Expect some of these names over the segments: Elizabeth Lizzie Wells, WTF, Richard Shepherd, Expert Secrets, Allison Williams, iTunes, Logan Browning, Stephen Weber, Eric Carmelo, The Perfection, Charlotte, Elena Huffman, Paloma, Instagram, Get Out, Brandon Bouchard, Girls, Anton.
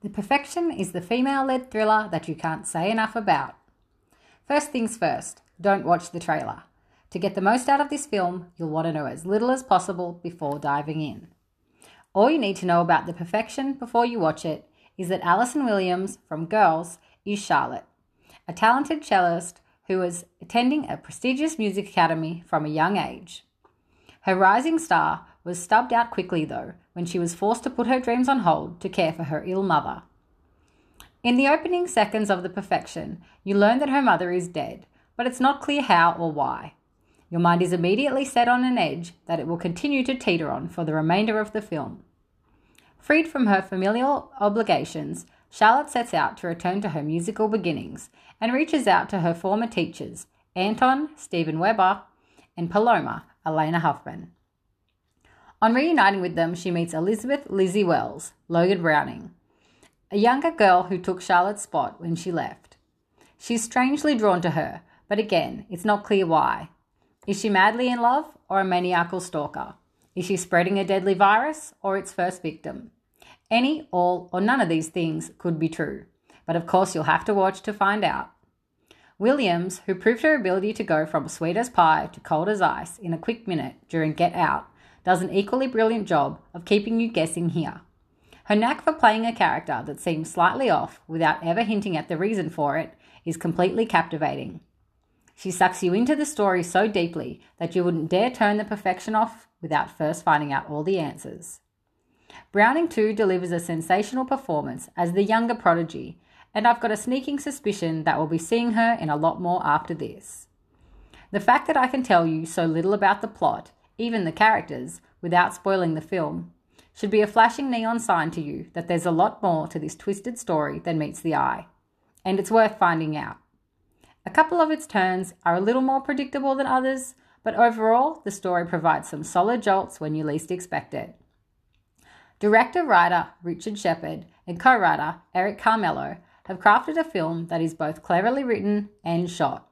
The Perfection is the female-led thriller that you can't say enough about. First things first, don't watch the trailer. To get the most out of this film, you'll want to know as little as possible before diving in. All you need to know about The Perfection before you watch it is that Allison Williams from Girls is Charlotte, a talented cellist who was attending a prestigious music academy from a young age. Her rising star was stubbed out quickly, though, when she was forced to put her dreams on hold to care for her ill mother. In the opening seconds of The Perfection, you learn that her mother is dead, but it's not clear how or why. Your mind is immediately set on an edge that it will continue to teeter on for the remainder of the film. Freed from her familial obligations, Charlotte sets out to return to her musical beginnings and reaches out to her former teachers, Anton, Stephen Weber, and Paloma, Elena Huffman. On reuniting with them, she meets Elizabeth Lizzie Wells, Logan Browning, a younger girl who took Charlotte's spot when she left. She's strangely drawn to her, but again, it's not clear why. Is she madly in love or a maniacal stalker? Is she spreading a deadly virus or its first victim? Any, all, or none of these things could be true, but of course you'll have to watch to find out. Williams, who proved her ability to go from sweet as pie to cold as ice in a quick minute during Get Out, does an equally brilliant job of keeping you guessing here. Her knack for playing a character that seems slightly off without ever hinting at the reason for it is completely captivating. She sucks you into the story so deeply that you wouldn't dare turn The Perfection off without first finding out all the answers. Browning too delivers a sensational performance as the younger prodigy, and I've got a sneaking suspicion that we'll be seeing her in a lot more after this. The fact that I can tell you so little about the plot, even the characters, without spoiling the film, should be a flashing neon sign to you that there's a lot more to this twisted story than meets the eye, and it's worth finding out. A couple of its turns are a little more predictable than others, but overall the story provides some solid jolts when you least expect it. Director-writer Richard Shepherd and co-writer Eric Carmelo have crafted a film that is both cleverly written and shot.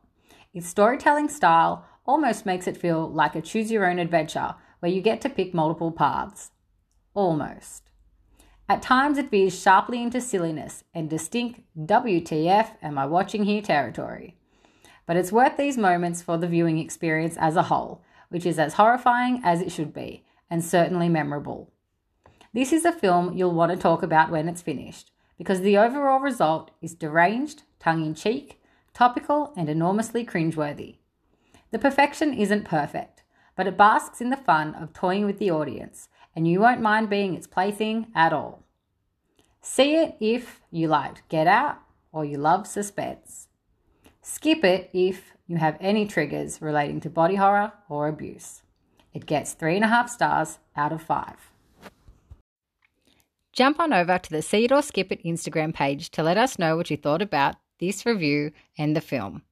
Its storytelling style almost makes it feel like a choose-your-own-adventure where you get to pick multiple paths. Almost. At times it veers sharply into silliness and distinct WTF am I watching here territory. But it's worth these moments for the viewing experience as a whole, which is as horrifying as it should be, and certainly memorable. This is a film you'll want to talk about when it's finished, because the overall result is deranged, tongue-in-cheek, topical, and enormously cringeworthy. The Perfection isn't perfect, but it basks in the fun of toying with the audience, and you won't mind being its plaything at all. See it if you liked Get Out or you love suspense. Skip it if you have any triggers relating to body horror or abuse. It gets 3.5 stars out of 5. Jump on over to the See It or Skip It Instagram page to let us know what you thought about this review and the film.